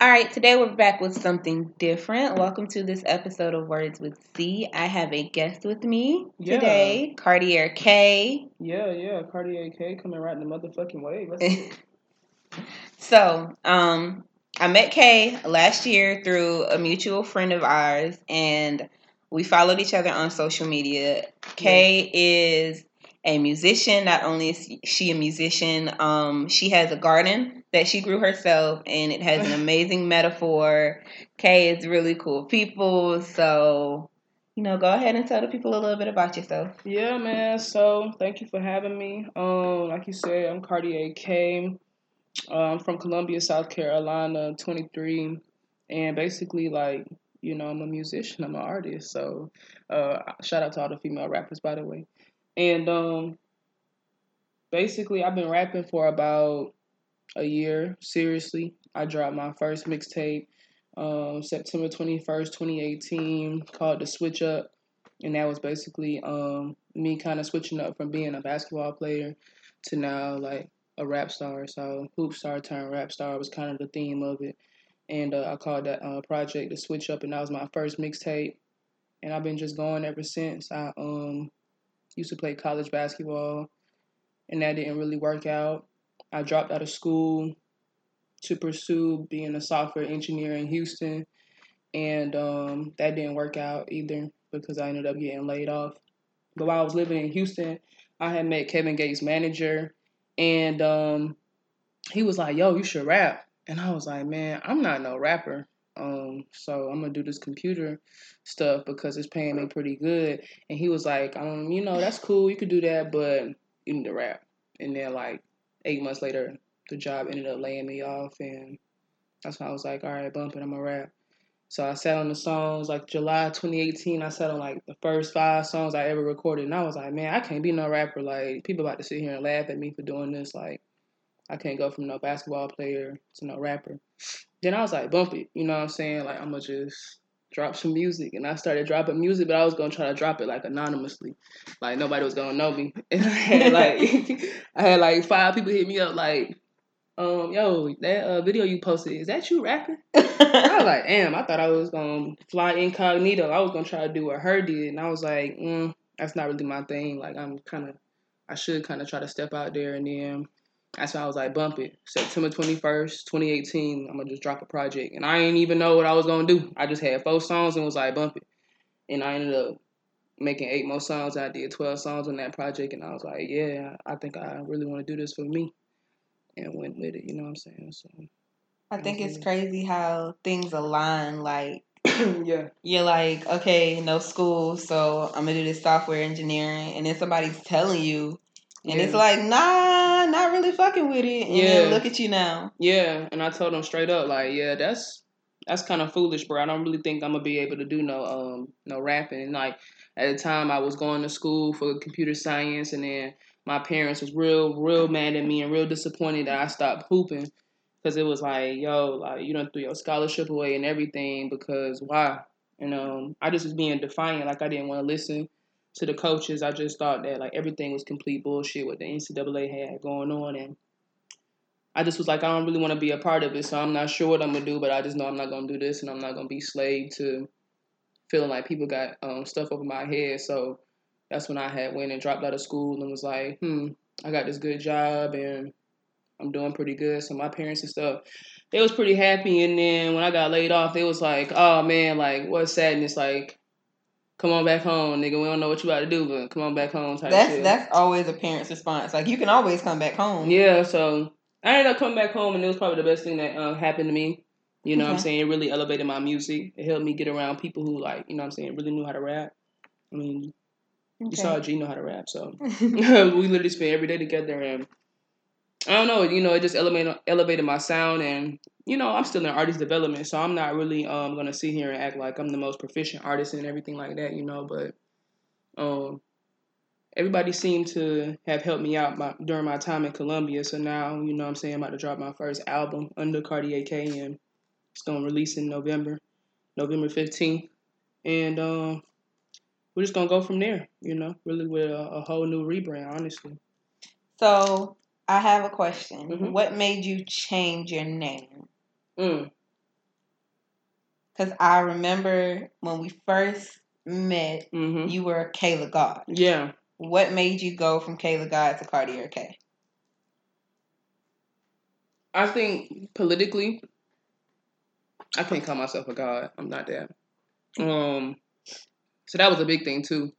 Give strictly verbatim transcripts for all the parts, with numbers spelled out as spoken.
All right, today we're back with something different. Welcome to this episode of Words with C. I have a guest with me yeah. today, Cartier K. Yeah, yeah, Cartier K coming right in the motherfucking wave. Let's do it. So, um, I met K last year through a mutual friend of ours, and we followed each other on social media. K yeah. is a musician. Not only is she a musician, um, she has a garden that she grew herself, and it has an amazing metaphor. Kay is really cool people, so, you know, go ahead and tell the people a little bit about yourself. Yeah, man, so thank you for having me. Um, like you said, I'm Cartier K. I'm from Columbia, South Carolina, twenty-three, and basically, like, you know, I'm a musician, I'm an artist, so uh, shout out to all the female rappers, by the way. And um, basically, I've been rapping for about a year, seriously. I dropped my first mixtape um, September twenty-first, twenty eighteen, called The Switch Up. And that was basically um, me kind of switching up from being a basketball player to now like a rap star. So hoop star turned rap star was kind of the theme of it. And uh, I called that uh, project The Switch Up, and that was my first mixtape. And I've been just going ever since. I um, used to play college basketball, and that didn't really work out. I dropped out of school to pursue being a software engineer in Houston, and um, that didn't work out either because I ended up getting laid off. But while I was living in Houston, I had met Kevin Gates' manager, and um, he was like, yo, you should rap. And I was like, man, I'm not no rapper, um, so I'm going to do this computer stuff because it's paying me pretty good. And he was like, um, you know, that's cool, you could do that, but you need to rap. And then, like, Eight months later, the job ended up laying me off, and that's when I was like, all right, bump it, I'm going to rap. So I sat on the songs, like July twenty eighteen, I sat on like the first five songs I ever recorded, and I was like, man, I can't be no rapper. Like, people about to sit here and laugh at me for doing this. Like, I can't go from no basketball player to no rapper. Then I was like, bump it, you know what I'm saying? Like, I'm going to just drop some music. And I started dropping music, but I was going to try to drop it like anonymously. Like, nobody was going to know me. And I had like, I had like five people hit me up like, um, yo, that uh, video you posted, is that you rapping? I was like, damn, I thought I was going to fly incognito. I was going to try to do what her did. And I was like, mm, that's not really my thing. Like, I'm kind of, I should kind of try to step out there. And then that's when I was like, bump it. September twenty-first, twenty eighteen, I'm going to just drop a project. And I didn't even know what I was going to do. I just had four songs and was like, bump it. And I ended up making eight more songs. I did twelve songs on that project. And I was like, yeah, I think I really want to do this for me. And went with it, you know what I'm saying? So I think it's crazy how things align. Like, yeah, you're like, okay, no school, so I'm going to do this software engineering. And then somebody's telling you. And yeah. It's like, nah, not really fucking with it. And yeah. Then look at you now. Yeah, and I told them straight up, like, yeah, that's that's kind of foolish, bro. I don't really think I'm gonna be able to do no um no rapping. And like at the time, I was going to school for computer science, and then my parents was real real mad at me and real disappointed that I stopped hooping because it was like, yo, like you done threw your scholarship away and everything because why? And um, I just was being defiant, like I didn't want to listen to the coaches. I just thought that, like, everything was complete bullshit what the N C double A had going on. And I just was like, I don't really want to be a part of it, so I'm not sure what I'm going to do, but I just know I'm not going to do this, and I'm not going to be slave to feeling like people got um, stuff over my head. So that's when I had went and dropped out of school and was like, hmm, I got this good job, and I'm doing pretty good. So my parents and stuff, they was pretty happy. And then when I got laid off, they was like, oh, man, like, what sadness, like, come on back home, nigga. We don't know what you about to do, but come on back home type that's, shit. That's always a parent's response. Like, you can always come back home. Yeah, so I ended up coming back home, and it was probably the best thing that uh, happened to me. You know okay. what I'm saying? It really elevated my music. It helped me get around people who, like, you know what I'm saying, really knew how to rap. I mean, okay. you saw G know how to rap, so we literally spent every day together, and I don't know, you know, it just elevated, elevated my sound, and you know, I'm still in artist development, so I'm not really um gonna sit here and act like I'm the most proficient artist and everything like that, you know. But um, everybody seemed to have helped me out by, during my time in Columbia. So now, you know what I'm saying, I'm about to drop my first album under Cartier K, and it's gonna release in November, November fifteenth, and um, we're just gonna go from there, you know, really with a, a whole new rebrand, honestly. So I have a question. Mm-hmm. What made you change your name? Mm. Because I remember when we first met, mm-hmm. you were Kayla God. Yeah. What made you go from Kayla God to Cartier K? I think politically, I can't call myself a god. I'm not that. Um, so that was a big thing too.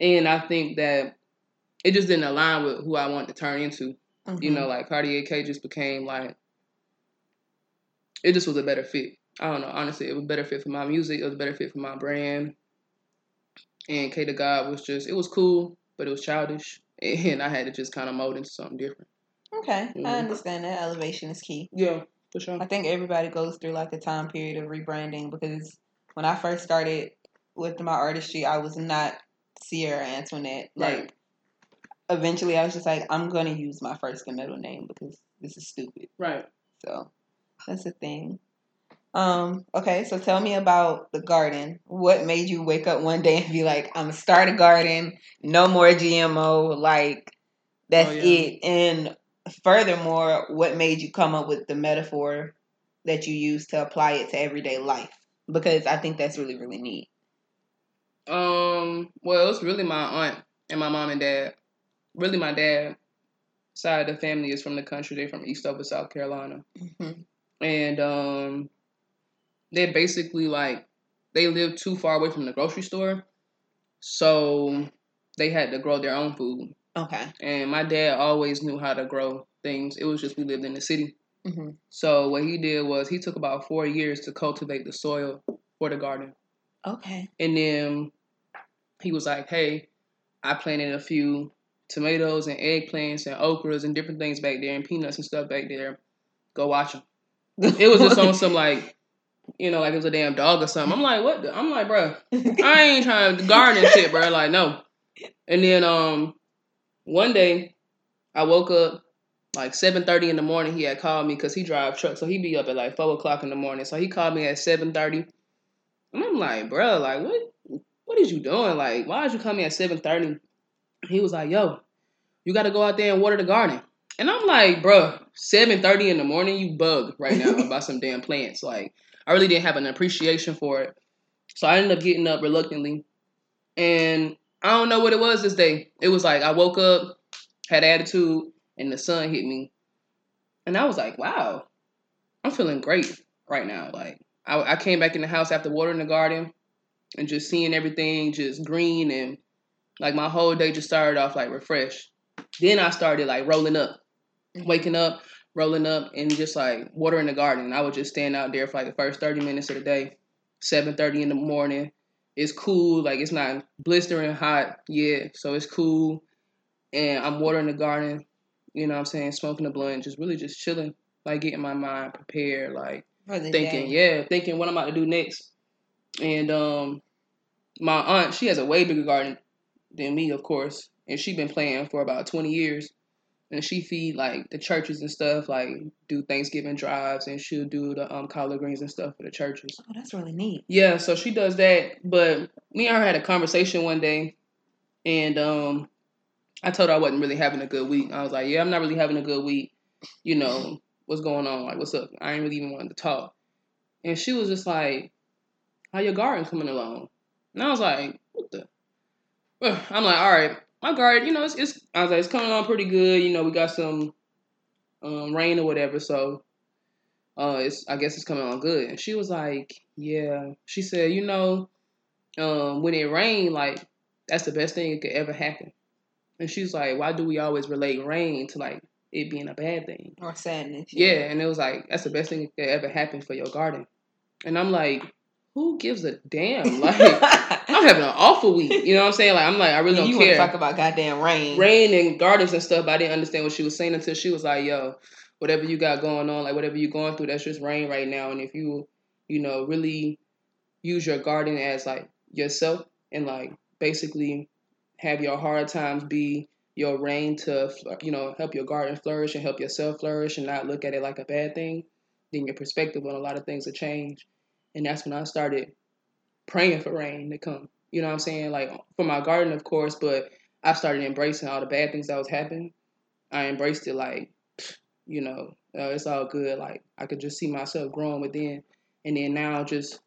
And I think that it just didn't align with who I wanted to turn into. Mm-hmm. You know, like Cartier K just became like, it just was a better fit. I don't know. Honestly, it was a better fit for my music. It was a better fit for my brand. And K to God was just, it was cool, but it was childish. And I had to just kind of mold into something different. Okay, mm-hmm. I understand that. Elevation is key. Yeah, for sure. I think everybody goes through like a time period of rebranding, because when I first started with my artistry, I was not Sierra Antoinette. Right. Like, eventually I was just like, I'm going to use my first and middle name because this is stupid. Right. So that's the thing. Um, okay, so tell me about the garden. What made you wake up one day and be like, I'm going to start a garden, no more G M O, like, that's oh, yeah. it. And furthermore, what made you come up with the metaphor that you use to apply it to everyday life? Because I think that's really, really neat. Um, well, it's really my aunt and my mom and dad. Really, my dad's side of the family is from the country. They're from Eastover, South Carolina. Mm-hmm. And, um... they basically, like, they lived too far away from the grocery store, so they had to grow their own food. Okay. And my dad always knew how to grow things. It was just we lived in the city. Mm-hmm. So what he did was he took about four years to cultivate the soil for the garden. Okay. And then he was like, hey, I planted a few tomatoes and eggplants and okras and different things back there and peanuts and stuff back there. Go watch them. It was just on some, like... you know, like it was a damn dog or something. I'm like, what? The? I'm like, bro, I ain't trying to garden and shit, bro. Like, no. And then um, one day, I woke up like seven thirty in the morning. He had called me because he drive truck, so he be up at like four o'clock in the morning. So he called me at seven thirty, and I'm like, bro, like what? What is you doing? Like, why did you call me at seven thirty? He was like, yo, you got to go out there and water the garden. And I'm like, bro, seven thirty in the morning, you bug right now about some damn plants, like. I really didn't have an appreciation for it. So I ended up getting up reluctantly. And I don't know what it was this day. It was like I woke up, had attitude, and the sun hit me. And I was like, wow, I'm feeling great right now. Like, I, I came back in the house after watering the garden and just seeing everything just green. And, like, my whole day just started off, like, refreshed. Then I started, like, rolling up, waking up. rolling up and just like watering the garden. I would just stand out there for like the first thirty minutes of the day, seven thirty in the morning. It's cool. Like it's not blistering hot yet. So it's cool. And I'm watering the garden, you know what I'm saying? Smoking a blunt, just really just chilling, like getting my mind prepared, like thinking, day. yeah, thinking what I'm about to do next. And um, my aunt, she has a way bigger garden than me, of course. And she's been playing for about twenty years. And she feed, like, the churches and stuff, like, do Thanksgiving drives, and she'll do the um, collard greens and stuff for the churches. Oh, that's really neat. Yeah, so she does that. But me and her had a conversation one day, and um, I told her I wasn't really having a good week. I was like, yeah, I'm not really having a good week. You know, what's going on? Like, what's up? I ain't really even wanting to talk. And she was just like, how your garden coming along? And I was like, what the? I'm like, all right. My garden, you know, it's, it's, I was like, it's coming on pretty good. You know, we got some um, rain or whatever. So, uh, it's, I guess it's coming on good. And she was like, yeah. She said, you know, um, when it rained, like, that's the best thing that could ever happen. And she's like, why do we always relate rain to, like, it being a bad thing? Or sadness. Yeah. yeah. And it was like, that's the best thing that could ever happen for your garden. And I'm like, who gives a damn? Like, I'm having an awful week. You know what I'm saying? Like, I'm like, I really don't you care. You want to talk about goddamn rain. Rain and gardens and stuff. But I didn't understand what she was saying until she was like, yo, whatever you got going on, like, whatever you're going through, that's just rain right now. And if you, you know, really use your garden as, like, yourself and, like, basically have your hard times be your rain to, you know, help your garden flourish and help yourself flourish and not look at it like a bad thing, then your perspective on a lot of things will change. And that's when I started praying for rain to come. You know what I'm saying? Like, for my garden, of course, but I started embracing all the bad things that was happening. I embraced it like, you know, uh, it's all good. Like, I could just see myself growing within. And then now just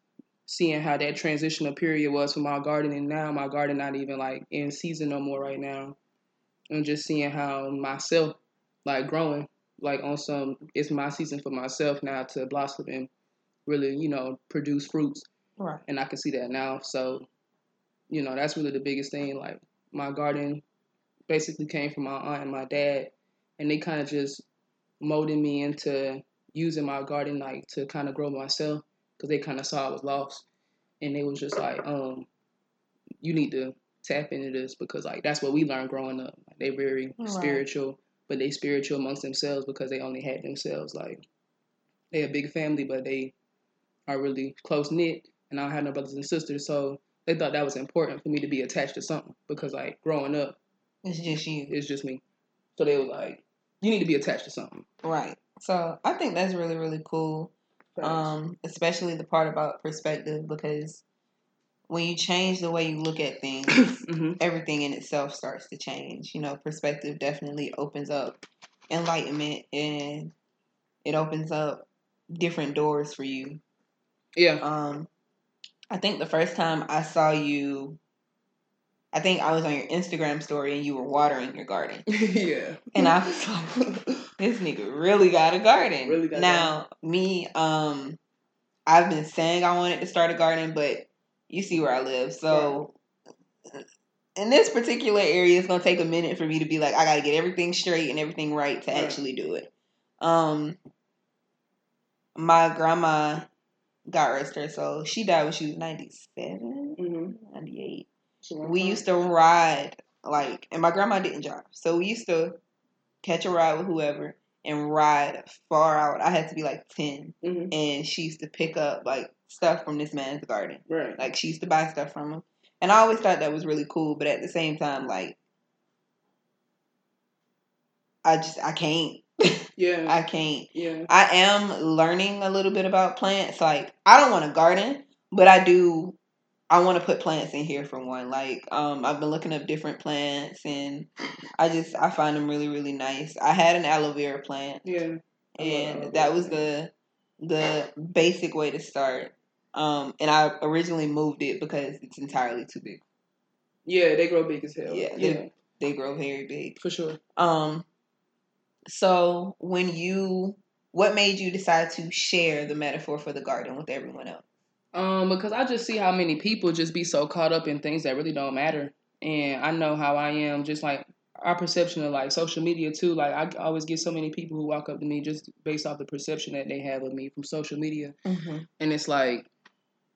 seeing how that transitional period was for my garden, and now my garden not even like in season no more right now. And just seeing how myself like growing, like on some, it's my season for myself now to blossom and really, you know, produce fruits. Right. And I can see that now. So, you know, that's really the biggest thing. Like my garden basically came from my aunt and my dad, and they kind of just molded me into using my garden like to kind of grow myself, because they kind of saw I was lost, and they was just like, um, you need to tap into this, because like that's what we learned growing up. Like, they very right. spiritual, but they spiritual amongst themselves because they only had themselves. Like they a big family, but they are really close knit, and I don't have no brothers and sisters, so they thought that was important for me to be attached to something, because like growing up, it's just you, it's just me. So they was like, you need to be attached to something, right? So I think that's really, really cool, um, especially the part about perspective, because when you change the way you look at things, mm-hmm. everything in itself starts to change. You know, perspective definitely opens up enlightenment, and it opens up different doors for you. Yeah. Um, I think the first time I saw you, I think I was on your Instagram story and you were watering your garden. Yeah. And I was like... This nigga really got a garden. Really got now, a garden. me, um, I've been saying I wanted to start a garden, but you see where I live. So, yeah. In this particular area, it's going to take a minute for me to be like, I got to get everything straight and everything right to yeah. actually do it. Um, my grandma, God rest her soul, she died when she was ninety-seven, mm-hmm. ninety-eight. We home. used to ride, like, and my grandma didn't drive. So, we used to catch a ride with whoever and ride far out. I had to be like ten. Mm-hmm. And she used to pick up like stuff from this man's garden. Right. Like she used to buy stuff from him. And I always thought that was really cool. But at the same time, like, I just, I can't. Yeah. I can't. Yeah. I am learning a little bit about plants. Like, I don't want a garden, but I do, I want to put plants in here for one. Like, um, I've been looking up different plants, and I just, I find them really, really nice. I had an aloe vera plant. Yeah. And that was the, the basic way to start. Um, and I originally moved it because it's entirely too big. Yeah. They grow big as hell. Yeah. They, yeah. they grow very big. For sure. Um, so when you, what made you decide to share the metaphor for the garden with everyone else? Um, because I just see how many people just be so caught up in things that really don't matter. And I know how I am, just like our perception of like social media too. Like I always get so many people who walk up to me just based off the perception that they have of me from social media. Mm-hmm. And it's like,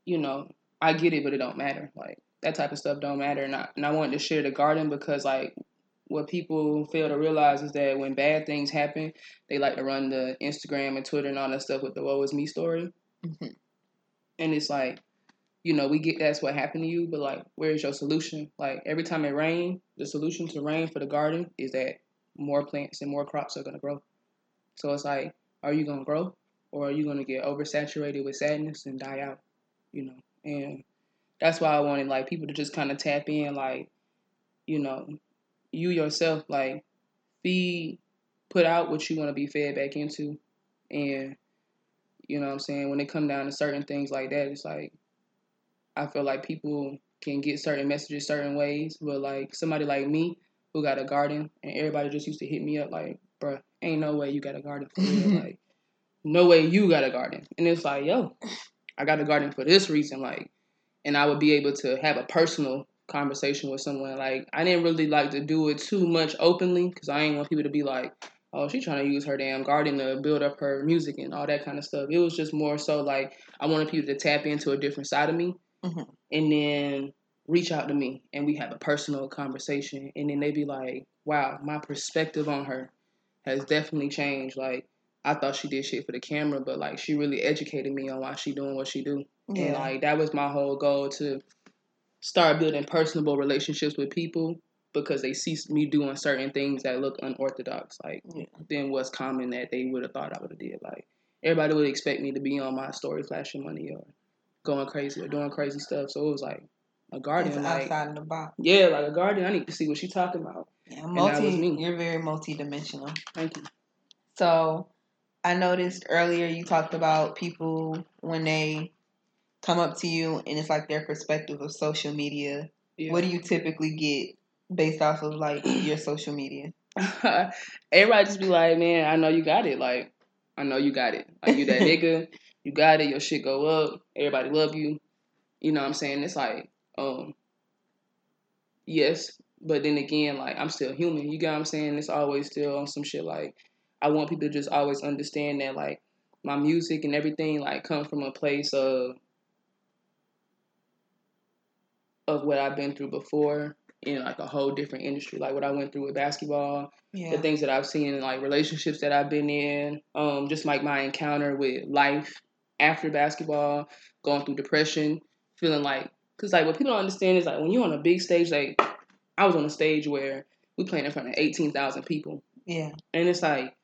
you know, I get it, but it don't matter. Like that type of stuff don't matter. And I, and I wanted to share the garden because like what people fail to realize is that when bad things happen, they like to run the Instagram and Twitter and all that stuff with the woe is me story. Mm-hmm. And it's like, you know, we get that's what happened to you, but like, where's your solution? Like every time it rains, the solution to rain for the garden is that more plants and more crops are going to grow. So it's like, are you going to grow, or are you going to get oversaturated with sadness and die out? You know, and that's why I wanted like people to just kind of tap in, like, you know, you yourself, like feed, put out what you want to be fed back into. And you know what I'm saying? When it come down to certain things like that, it's like, I feel like people can get certain messages certain ways, but like somebody like me who got a garden, and everybody just used to hit me up like, bruh, ain't no way you got a garden for real. Like, no way you got a garden. And it's like, yo, I got a garden for this reason. Like, and I would be able to have a personal conversation with someone. Like, I didn't really like to do it too much openly, because I ain't want people to be like, oh, she trying to use her damn garden to build up her music and all that kind of stuff. It was just more so like I wanted people to tap into a different side of me, mm-hmm. and then reach out to me, and we have a personal conversation. And then they be like, wow, my perspective on her has definitely changed. Like, I thought she did shit for the camera, but like she really educated me on why she doing what she do. Yeah. And like that was my whole goal, to start building personable relationships with people, because they see me doing certain things that look unorthodox, like, yeah. than what's common that they would have thought I would have did. Like, everybody would expect me to be on my story flashing money or going crazy or doing crazy stuff. So it was like a garden. It's like, outside of the box. Yeah, like a garden. I need to see what she's talking about. Yeah, multi, and that was me. You're very multidimensional. Thank you. So I noticed earlier you talked about people when they come up to you and it's like their perspective of social media. Yeah. What do you typically get based off of like your social media? Everybody just be like, man, I know you got it. Like, I know you got it. Like, you that nigga. You got it. Your shit go up. Everybody love you. You know what I'm saying? It's like, um, yes. But then again, like, I'm still human. You get what I'm saying? It's always still on some shit. Like, I want people to just always understand that, like, my music and everything, like, comes from a place of of what I've been through before in, like, a whole different industry. Like, what I went through with basketball, yeah. the things that I've seen in, like, relationships that I've been in, um, just, like, my encounter with life after basketball, going through depression, feeling like... Because, like, what people don't understand is, like, when you're on a big stage, like... I was on a stage where we playing in front of eighteen thousand people. Yeah. And it's like,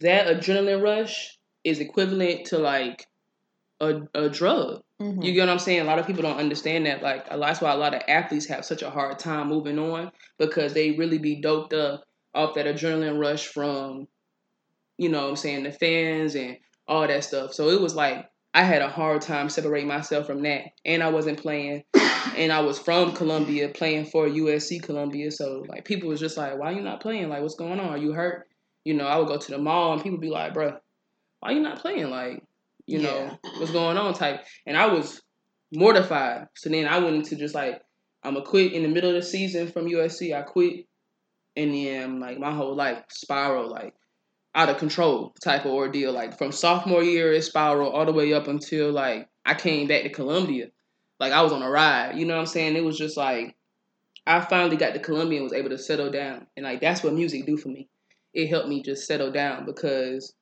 that adrenaline rush is equivalent to, like, a, a drug. Mm-hmm. You get what I'm saying? A lot of people don't understand that. Like, that's why a lot of athletes have such a hard time moving on, because they really be doped up off that adrenaline rush from, you know what I'm saying, the fans and all that stuff. So it was like, I had a hard time separating myself from that. And I wasn't playing... And I was from Columbia, playing for U S C Columbia. So, like, people was just like, why you not playing? Like, what's going on? Are you hurt? You know, I would go to the mall, and people be like, bruh, why you not playing? Like, you yeah. know, what's going on type. And I was mortified. So then I went into just, like, I'm going to quit in the middle of the season from U S C. I quit. And then, like, my whole life spiraled, like, out of control type of ordeal. Like, from sophomore year, it spiraled all the way up until, like, I came back to Columbia. Like, I was on a ride, you know what I'm saying? It was just like, I finally got to Columbia and was able to settle down. And, like, that's what music do for me. It helped me just settle down because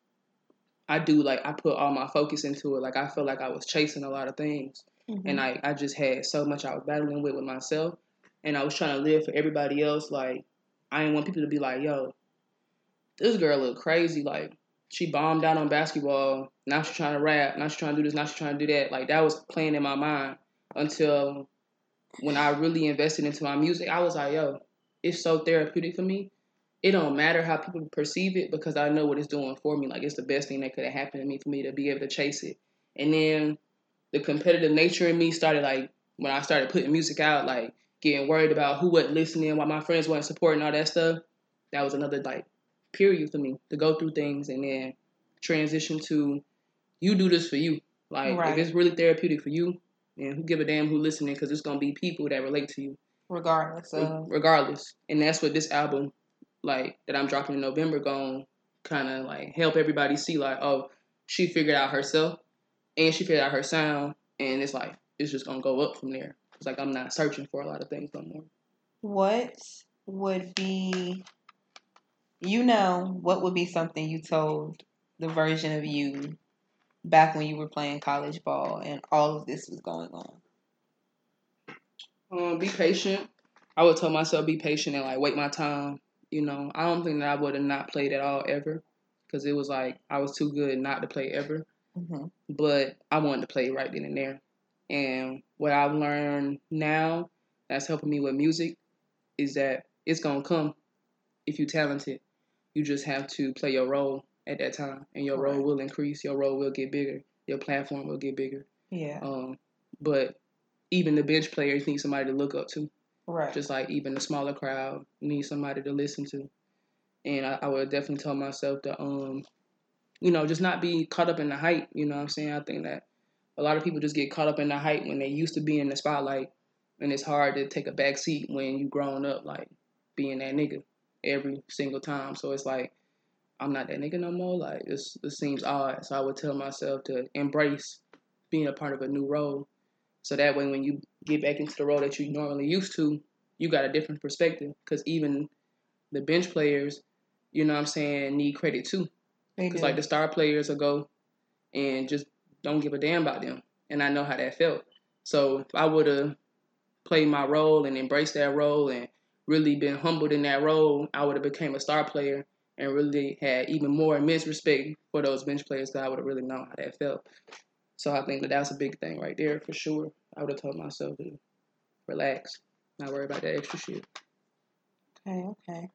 I do, like, I put all my focus into it. Like, I felt like I was chasing a lot of things. Mm-hmm. And, like, I just had so much I was battling with with myself. And I was trying to live for everybody else. Like, I didn't want people to be like, yo, this girl look crazy. Like, she bombed out on basketball. Now she's trying to rap. Now she's trying to do this. Now she's trying to do that. Like, that was playing in my mind. Until when I really invested into my music, I was like, yo, it's so therapeutic for me. It don't matter how people perceive it because I know what it's doing for me. Like, it's the best thing that could have happened to me for me to be able to chase it. And then the competitive nature in me started, like, when I started putting music out, like, getting worried about who wasn't listening, why my friends weren't supporting, all that stuff. That was another, like, period for me to go through things and then transition to, you do this for you. Like, right. If it's really therapeutic for you, and who give a damn who listening, because it's going to be people that relate to you. Regardless of... Regardless. And that's what this album, like, that I'm dropping in November, going to kind of, like, help everybody see, like, oh, she figured out herself, and she figured out her sound, and it's, like, it's just going to go up from there. It's like, I'm not searching for a lot of things no more. What would be... You know, what would be something you told the version of you back when you were playing college ball and all of this was going on? Um, be patient. I would tell myself be patient and, like, wait my time. You know, I don't think that I would have not played at all ever because it was like I was too good not to play ever. Mm-hmm. But I wanted to play right then and there. And what I've learned now that's helping me with music is that it's going to come if you're talented. You just have to play your role at that time, and your right. role will increase, your role will get bigger, your platform will get bigger. Yeah. Um, but even the bench players need somebody to look up to. Right. Just like even the smaller crowd needs somebody to listen to. And I, I would definitely tell myself to, um, you know, just not be caught up in the hype, you know what I'm saying? I think that a lot of people just get caught up in the hype when they used to be in the spotlight, and it's hard to take a back seat when you grown up, like, being that nigga every single time. So it's like, I'm not that nigga no more. Like, it's, it seems odd. So I would tell myself to embrace being a part of a new role. So that way, when you get back into the role that you normally used to, you got a different perspective. Because even the bench players, you know what I'm saying, need credit too. Because, like, the star players will go and just don't give a damn about them. And I know how that felt. So if I would have played my role and embraced that role and really been humbled in that role, I would have became a star player. And really had even more immense respect for those bench players that I would have really known how that felt. So I think that that's a big thing right there for sure. I would have told myself to relax, not worry about that extra shit. Okay, okay.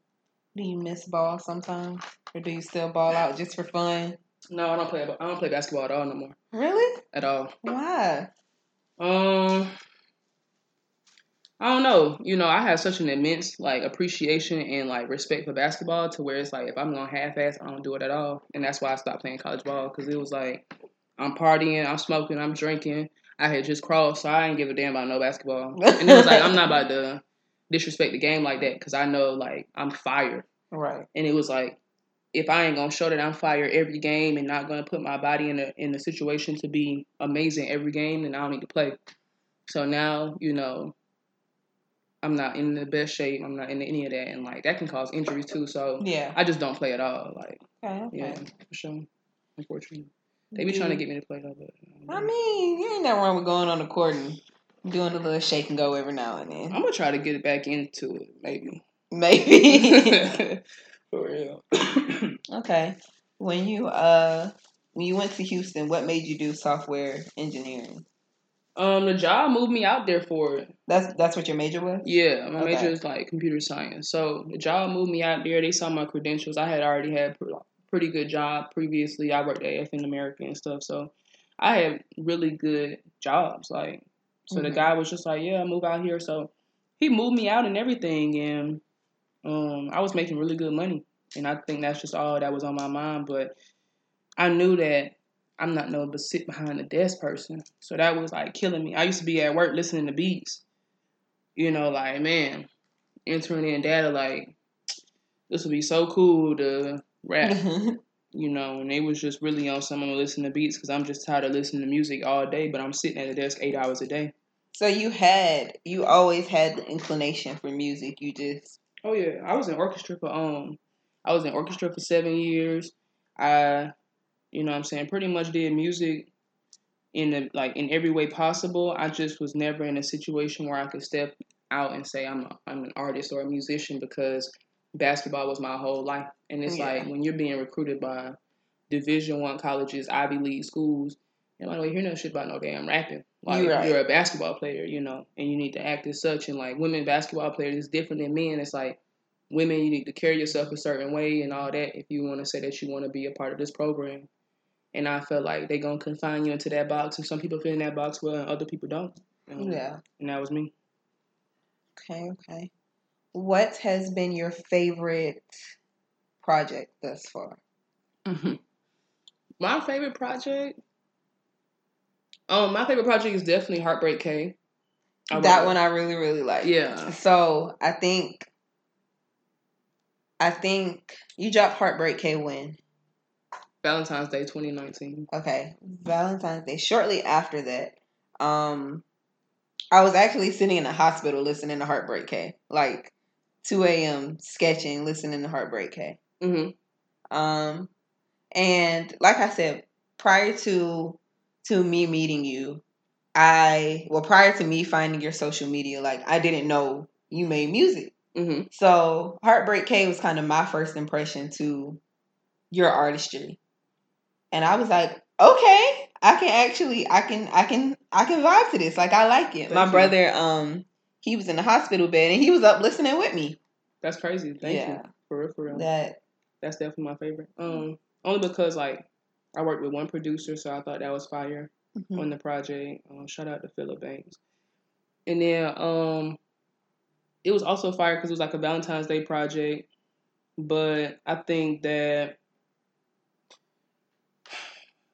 Do you miss ball sometimes, or do you still ball out just for fun? No, I don't play. I don't play basketball at all no more. Really? At all? Why? Um, I don't know. You know, I have such an immense like appreciation and like respect for basketball to where it's like if I'm gonna half-ass, I don't do it at all, and that's why I stopped playing college ball because it was like I'm partying, I'm smoking, I'm drinking. I had just crossed, so I didn't give a damn about no basketball, and it was like I'm not about to disrespect the game like that because I know like I'm fired, right? And it was like, if I ain't gonna show that I'm fired every game and not gonna put my body in a in a situation to be amazing every game, then I don't need to play. So now, you know, I'm not in the best shape. I'm not in any of that, and like that can cause injuries too. So yeah, I just don't play at all. Like, okay, okay. Yeah, for sure. Unfortunately, they be mm-hmm. trying to get me to play though. But I mean, you ain't nothing wrong with going on the court and doing a little shake and go every now and then. I'm gonna try to get it back into it, maybe. Maybe. For real. Okay. When you uh when you went to Houston, what made you do software engineering? Um, the job moved me out there for it. That's that's what your major was? Yeah, my okay. major is like computer science. So the job moved me out there. They saw my credentials. I had already had a pretty good job previously. I worked at F N America and stuff. So I had really good jobs. Like, so mm-hmm. the guy was just like, yeah, move out here. So he moved me out and everything. And um, I was making really good money. And I think that's just all that was on my mind. But I knew that I'm not no but sit behind the desk person. So that was like killing me. I used to be at work listening to beats. You know, like, man, entering in data, like, this would be so cool to rap. Mm-hmm. You know, and they was just really on someone to listen to beats because I'm just tired of listening to music all day, but I'm sitting at the desk eight hours a day. So you had, you always had the inclination for music. You just... Oh, yeah. I was in orchestra for, um, I was in orchestra for seven years. I... You know what I'm saying? Pretty much did music in the, like in every way possible. I just was never in a situation where I could step out and say I'm a, I'm an artist or a musician because basketball was my whole life. And it's yeah. like when you're being recruited by Division One colleges, Ivy League schools, you don't hear no shit about no damn rapping. Like, you're, right. you're a basketball player, you know, and you need to act as such. And like women basketball players is different than men. It's like women, you need to carry yourself a certain way and all that if you want to say that you want to be a part of this program. And I felt like they going to confine you into that box. And some people fit in that box well, and other people don't. Um, yeah. And that was me. Okay, okay. What has been your favorite project thus far? Mm-hmm. My favorite project? Um, my favorite project is definitely Heartbreak K. I that one it. I really, really like. Yeah. So, I think... I think you dropped Heartbreak K when? Valentine's Day twenty nineteen. Okay. Valentine's Day. Shortly after that, um, I was actually sitting in the hospital listening to Heartbreak K. Like, two a.m. sketching, listening to Heartbreak K. Mm-hmm. Um, and like I said, prior to to me meeting you, I... Well, prior to me finding your social media, like, I didn't know you made music. Mm-hmm. So, Heartbreak K was kind of my first impression to your artistry. And I was like, okay, I can actually, I can, I can, I can vibe to this. Like, I like it. Thank my you. brother, um, he was in the hospital bed and he was up listening with me. That's crazy. Thank yeah. you. For real, for real. That, That's definitely my favorite. Um, only because, like, I worked with one producer, so I thought that was fire mm-hmm. on the project. Um, shout out to Phillip Banks. And then, um, it was also fire because it was like a Valentine's Day project. But I think that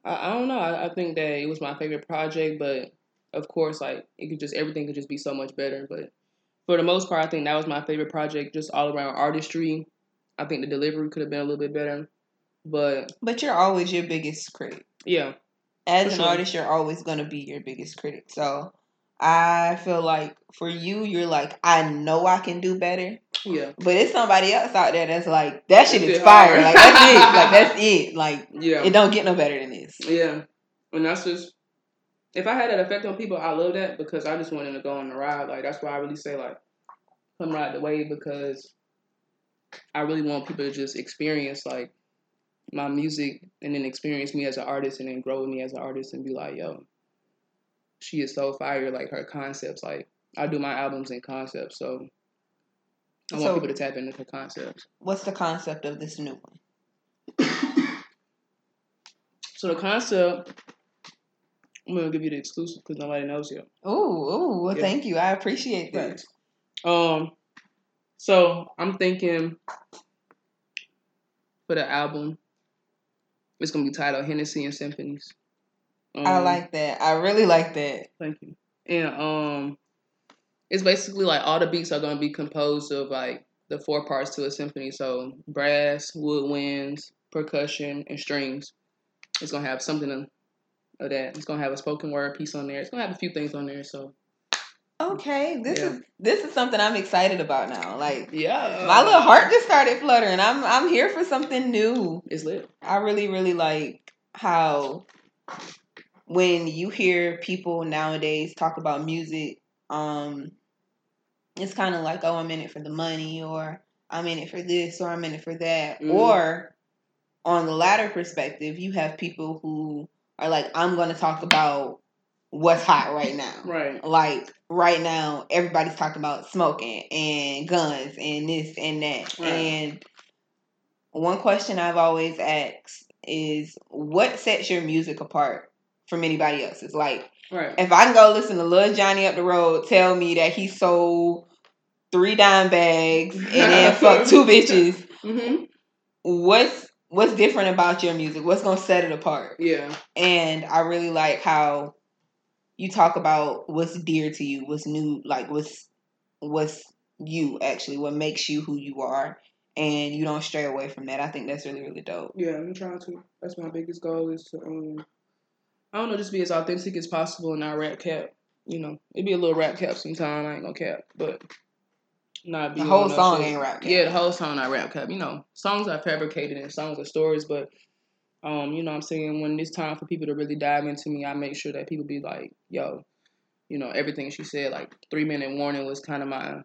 I, I don't know. I, I think that it was my favorite project, but of course, like it could just everything could just be so much better. But for the most part, I think that was my favorite project, just all around artistry. I think the delivery could have been a little bit better, but but you're always your biggest critic. Yeah, as an sure. artist, you're always gonna be your biggest critic. So I feel like for you, you're like, I know I can do better. Yeah, but it's somebody else out there that's like, that shit is fire. Like, that's it. Like, that's it. Like, yeah. It don't get no better than this. Yeah. And that's just, if I had that effect on people, I love that because I just wanted to go on the ride. Like, that's why I really say, like, come ride the wave because I really want people to just experience, like, my music and then experience me as an artist and then grow with me as an artist and be like, yo, she is so fire. Like, her concepts. Like, I do my albums in concepts, so... I want so, people to tap into the concept. What's the concept of this new one? So the concept I'm going to give you the exclusive because nobody knows you. Oh, well, yeah. Thank you. I appreciate that. Right. Um, so I'm thinking for the album, it's going to be titled Hennessy and Symphonies. Um, I like that. I really like that. Thank you. And um, it's basically like all the beats are going to be composed of like the four parts to a symphony. So brass, woodwinds, percussion, and strings. It's going to have something of that. It's going to have a spoken word piece on there. It's going to have a few things on there. So, okay. This yeah. is this is something I'm excited about now. Like, yeah, my little heart just started fluttering. I'm I'm here for something new. It's lit. I really, really like how when you hear people nowadays talk about music, um, it's kind of like, oh, I'm in it for the money, or I'm in it for this, or I'm in it for that. Mm. Or on the latter perspective, you have people who are like, I'm going to talk about what's hot right now. Right. Like, right now, everybody's talking about smoking and guns and this and that. Right. And one question I've always asked is, what sets your music apart from anybody else's? Like, right. If I can go listen to Lil Johnny up the road tell me that he sold three dime bags and then fucked two bitches, mm-hmm. what's what's different about your music? What's gonna set it apart? Yeah. And I really like how you talk about what's dear to you, what's new, like what's what's you actually, what makes you who you are, and you don't stray away from that. I think that's really, really dope. Yeah, I'm trying to. That's my biggest goal is to um I don't know, just be as authentic as possible and not rap cap. You know, it'd be a little rap cap sometime. I ain't gonna cap, but not be the whole song shit. Ain't rap cap. Yeah, the whole song not rap cap. You know, songs are fabricated and songs are stories, but um, you know, what I'm saying, when it's time for people to really dive into me, I make sure that people be like, yo, you know, everything she said, like three minute warning was kind of my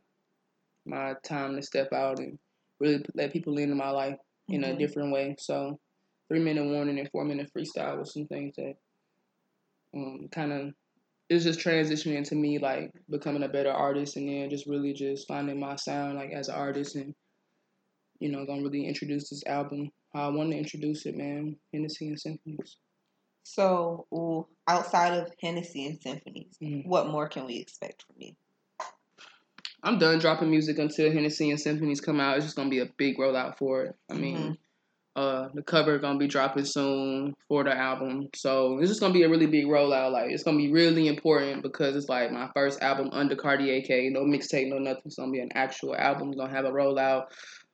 my time to step out and really let people into my life mm-hmm. in a different way. So, three minute warning and four minute freestyle was some things that. Um, kind of, it's just transitioning to me, like, becoming a better artist and then just really just finding my sound, like, as an artist and, you know, gonna really introduce this album how I want to introduce it, man, Hennessy and Symphonies. So, ooh, outside of Hennessy and Symphonies, mm-hmm. what more can we expect from you? I'm done dropping music until Hennessy and Symphonies come out. It's just gonna be a big rollout for it. I mean... Mm-hmm. Uh, the cover gonna be dropping soon for the album, so it's just gonna be a really big rollout. Like it's gonna be really important because it's like my first album under Cartier K, no mixtape, no nothing. It's gonna be an actual album. It's gonna have a rollout,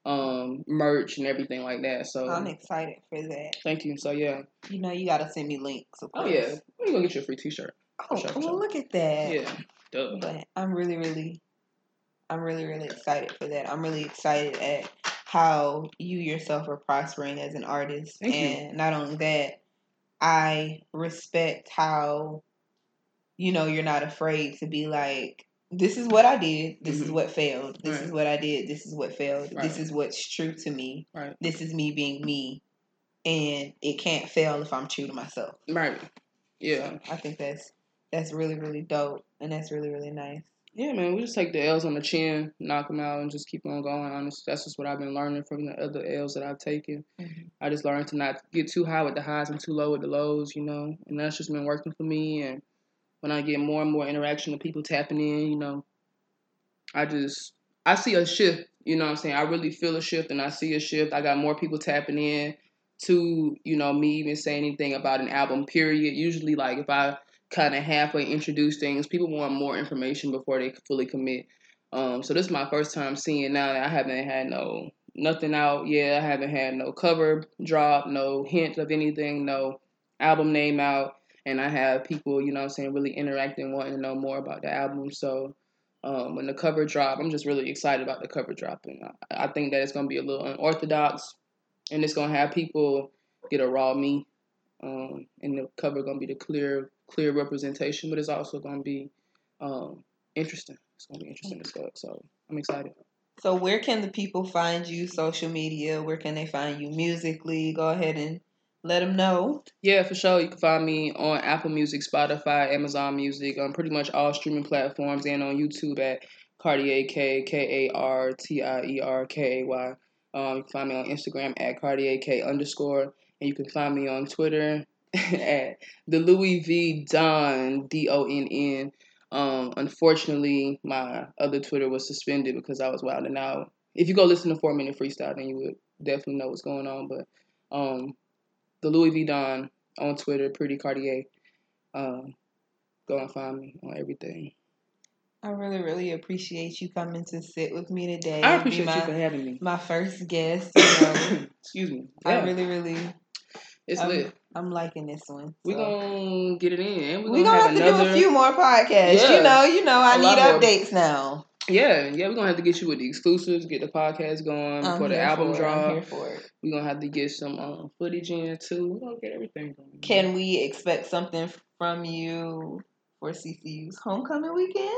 um, merch and everything like that. So I'm excited for that. Thank you. So yeah, you know you gotta send me links. Of course. Oh yeah, we gonna get you a free T-shirt. Oh, sure, well, sure. Look at that. Yeah, duh. But I'm really, really, I'm really, really excited for that. I'm really excited at. How you yourself are prospering as an artist. Thank and you. Not only that, I respect how, you know, you're not afraid to be like, this is what I did. This mm-hmm. is what failed. This right. is what I did. This is what failed. Right. This is what's true to me. Right. This is me being me. And it can't fail if I'm true to myself. Right. Yeah. So I think that's, that's really, really dope. And that's really, really nice. Yeah, man, we just take the L's on the chin, knock them out, and just keep on going. Honestly, that's just what I've been learning from the other L's that I've taken. Mm-hmm. I just learned to not get too high with the highs and too low with the lows, you know. And that's just been working for me. And when I get more and more interaction with people tapping in, you know, I just, I see a shift, you know what I'm saying? I really feel a shift, and I see a shift. I got more people tapping in to, you know, me even saying anything about an album, period. Usually, like, if I... kind of halfway introduce things. People want more information before they fully commit. Um, so this is my first time seeing now that I haven't had no nothing out yet. I haven't had no cover drop, no hint of anything, no album name out. And I have people, you know what I'm saying, really interacting, wanting to know more about the album. So um, when the cover drop, I'm just really excited about the cover dropping. I, I think that it's going to be a little unorthodox and it's going to have people get a raw me. Um, and the cover going to be the clear clear representation, but it's also going to be um, interesting. It's going to be interesting as well, so I'm excited. So where can the people find you, social media? Where can they find you musically? Go ahead and let them know. Yeah, for sure. You can find me on Apple Music, Spotify, Amazon Music, on pretty much all streaming platforms, and on YouTube at Cartier K, K A R T I E R K A Y. Um, you can find me on Instagram at Cartier K underscore, and you can find me on Twitter at the Louis V. Don, D O N N. Um, unfortunately, my other Twitter was suspended because I was wilding out. If you go listen to Four Minute Freestyle, then you would definitely know what's going on. But um, the Louis V. Don on Twitter, Pretty Cartier. Um, go and find me on everything. I really, really appreciate you coming to sit with me today. I appreciate my, you for having me. My first guest. You know. Excuse me. Yeah. I really, really. It's I'm, lit. I'm liking this one. So. We're going to get it in. We're we going to have, have to another... do a few more podcasts. Yeah. You know, you know, I a need updates more. Now. Yeah, yeah, we're going to have to get you with the exclusives, get the podcast going I'm before the album drop. We're going to have to get some um, footage in, too. We're going to get everything going. Can we expect something from you for C C U's homecoming weekend?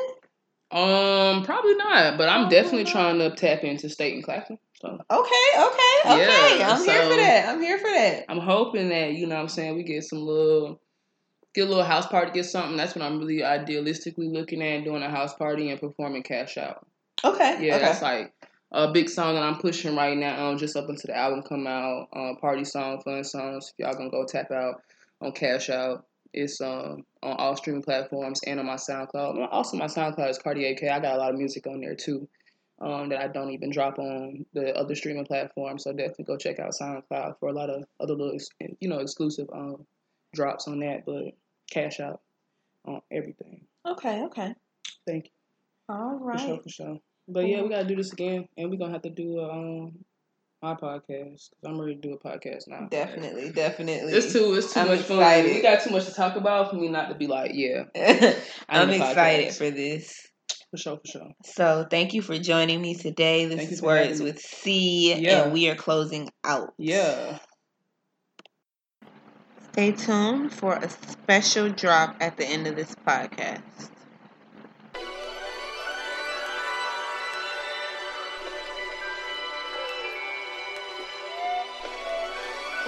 Um, probably not, but I'm oh, definitely no. trying to tap into State and Claflin. So. Okay, okay, okay. Yeah, I'm so here for that. I'm here for that. I'm hoping that, you know what I'm saying, we get some little, get a little house party, get something. That's what I'm really idealistically looking at, doing a house party and performing Cash Out. Okay, yeah, okay. That's like a big song that I'm pushing right now, um, just up until the album come out, uh, party song, fun songs. If y'all gonna go tap out on Cash Out. It's um, on all streaming platforms and on my SoundCloud. Also, my SoundCloud is Cartier K. I got a lot of music on there, too, um, that I don't even drop on the other streaming platforms. So definitely go check out SoundCloud for a lot of other little, you know, exclusive um, drops on that. But Cash Out on everything. Okay, okay. Thank you. All right. For sure, for sure. But, yeah, we got to do this again. And we're going to have to do a... Um, my podcast. I'm ready to do a podcast now. Definitely, definitely. It's too it's too I'm much excited. Fun. We got too much to talk about for me not to be like, yeah. I'm excited podcast. For this. For sure, for sure. So thank you for joining me today. This is Words with C, yeah. And we are closing out. Yeah. Stay tuned for a special drop at the end of this podcast.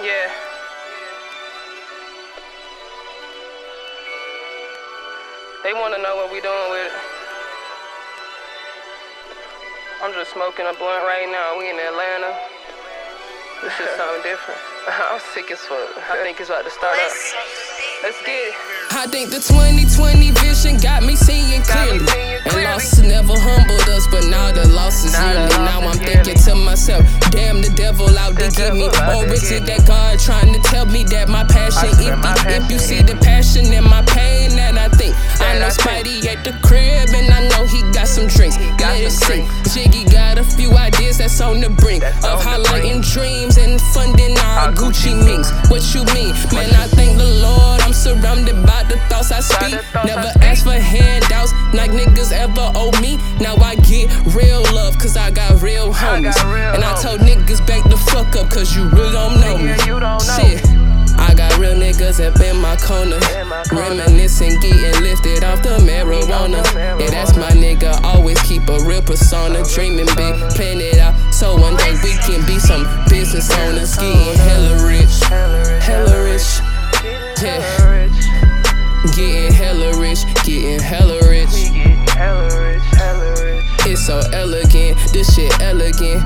Yeah. They want to know what we doing with it. I'm just smoking a blunt right now. We in Atlanta. This is something different. I'm sick as fuck. I think it's about to start up. Let's get it. I think the twenty twenty vision got me seeing clearly. And losses never humbled us, but now the loss is nearly. Now I'm thinking to myself, damn, the devil out to get me. Or is it that God trying to tell me that my passion empty? If you see the passion in my pain, that I think I know Spidey at the crib, and I know he got some drinks. Let it sink. Jiggy got a few ideas that's on the brink of highlighting dreams and funding our Gucci minks. What you mean? Man, I thank the Lord I'm surrounded by the thoughts I speak. Never ask for handouts like niggas ever owe me. Now I get real love cause I got real homies. And I told niggas back the fuck up cause you really don't know me. Shit, I got real niggas up in my corner, reminiscing, getting lifted off the marijuana. Yeah, that's my nigga, always keep a real persona. Dreaming big, playing it out so one day we can be some business owners. Getting hella rich, hella rich, yeah. Getting hella rich, getting hella rich. It's so elegant, this shit elegant.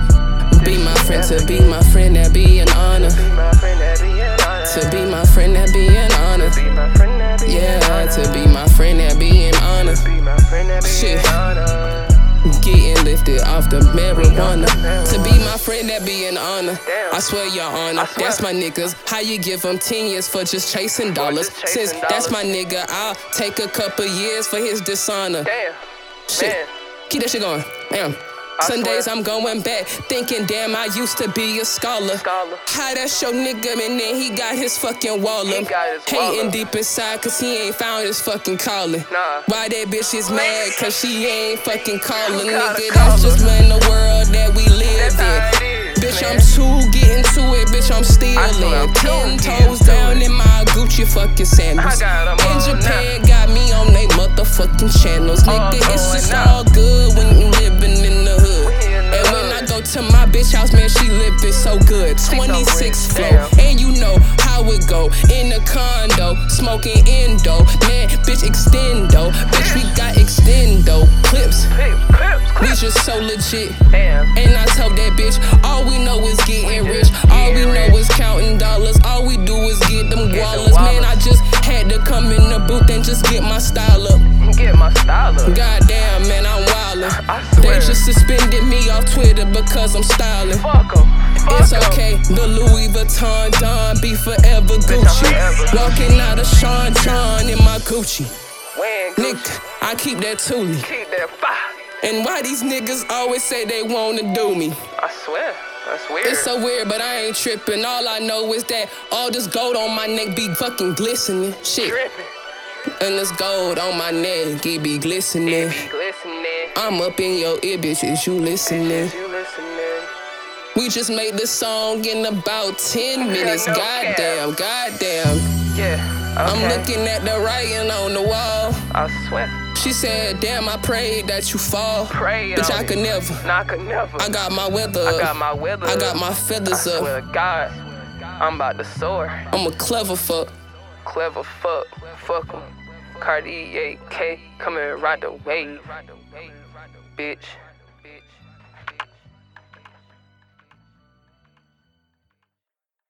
Be my friend, to be my friend, that be an honor. To be my friend, that be an honor. Yeah, to be my friend, that be an honor. Shit. Getting lifted off the marijuana. To be my friend, that be an honor. I swear, your honor, that's my niggas. How you give them ten years for just chasing dollars? Since that's my nigga, I'll take a couple years for his dishonor. Shit, keep that shit going. Damn. Some days I'm going back, thinking, damn, I used to be a scholar. How that your nigga, and then he got his fucking wall up. Hating deep inside, cause he ain't found his fucking calling. Nah. Why that bitch is mad, cause she ain't fucking calling. Nigga, that's just man the world that we live in. Bitch, I'm too getting to it, bitch, I'm still in. Ten toes down in my Gucci fucking sandals. In Japan, got me on they motherfucking channels. Nigga, it's just all good when you living in the hood. And when I go to my bitch house, man, she living so good. twenty-six flow, and you know how it go. In a condo, smoking endo. Man, bitch, extendo. Bitch, we got extendo clips. We bitch is so legit. Damn. And I told that bitch, all we know is getting rich. All we know is counting dollars. All we do is get them gualas. Man, I just had to come in the booth and just get my style up. Get my style up. Goddamn, man, I'm wildin'. They just suspended me off Twitter because I'm stylin'. Fuck 'em. It's okay, the Louis Vuitton Don be forever Gucci. Walking out of Sean John in my Gucci. Nick, I keep that Thule. Keep that fire. And why these niggas always say they wanna do me? I swear, that's weird. It's so weird, but I ain't tripping. All I know is that all this gold on my neck be fucking glistening. Shit. Trippin'. And this gold on my neck, it be glistening. It be glistening. I'm up in your ear, bitch, is you listening? Is you listening? We just made this song in about ten minutes. No goddamn, goddamn. Yeah, okay. I'm looking at the writing on the wall. I swear. She said, damn, I prayed that you fall. Pray bitch, I you. Could never. No, I could never. I got my weather up. I got my weather up. I got my feathers up. I swear to God, I'm about to soar. I'm a clever fuck. Clever fuck, fuck em. Cartier K, come and ride the wave, bitch.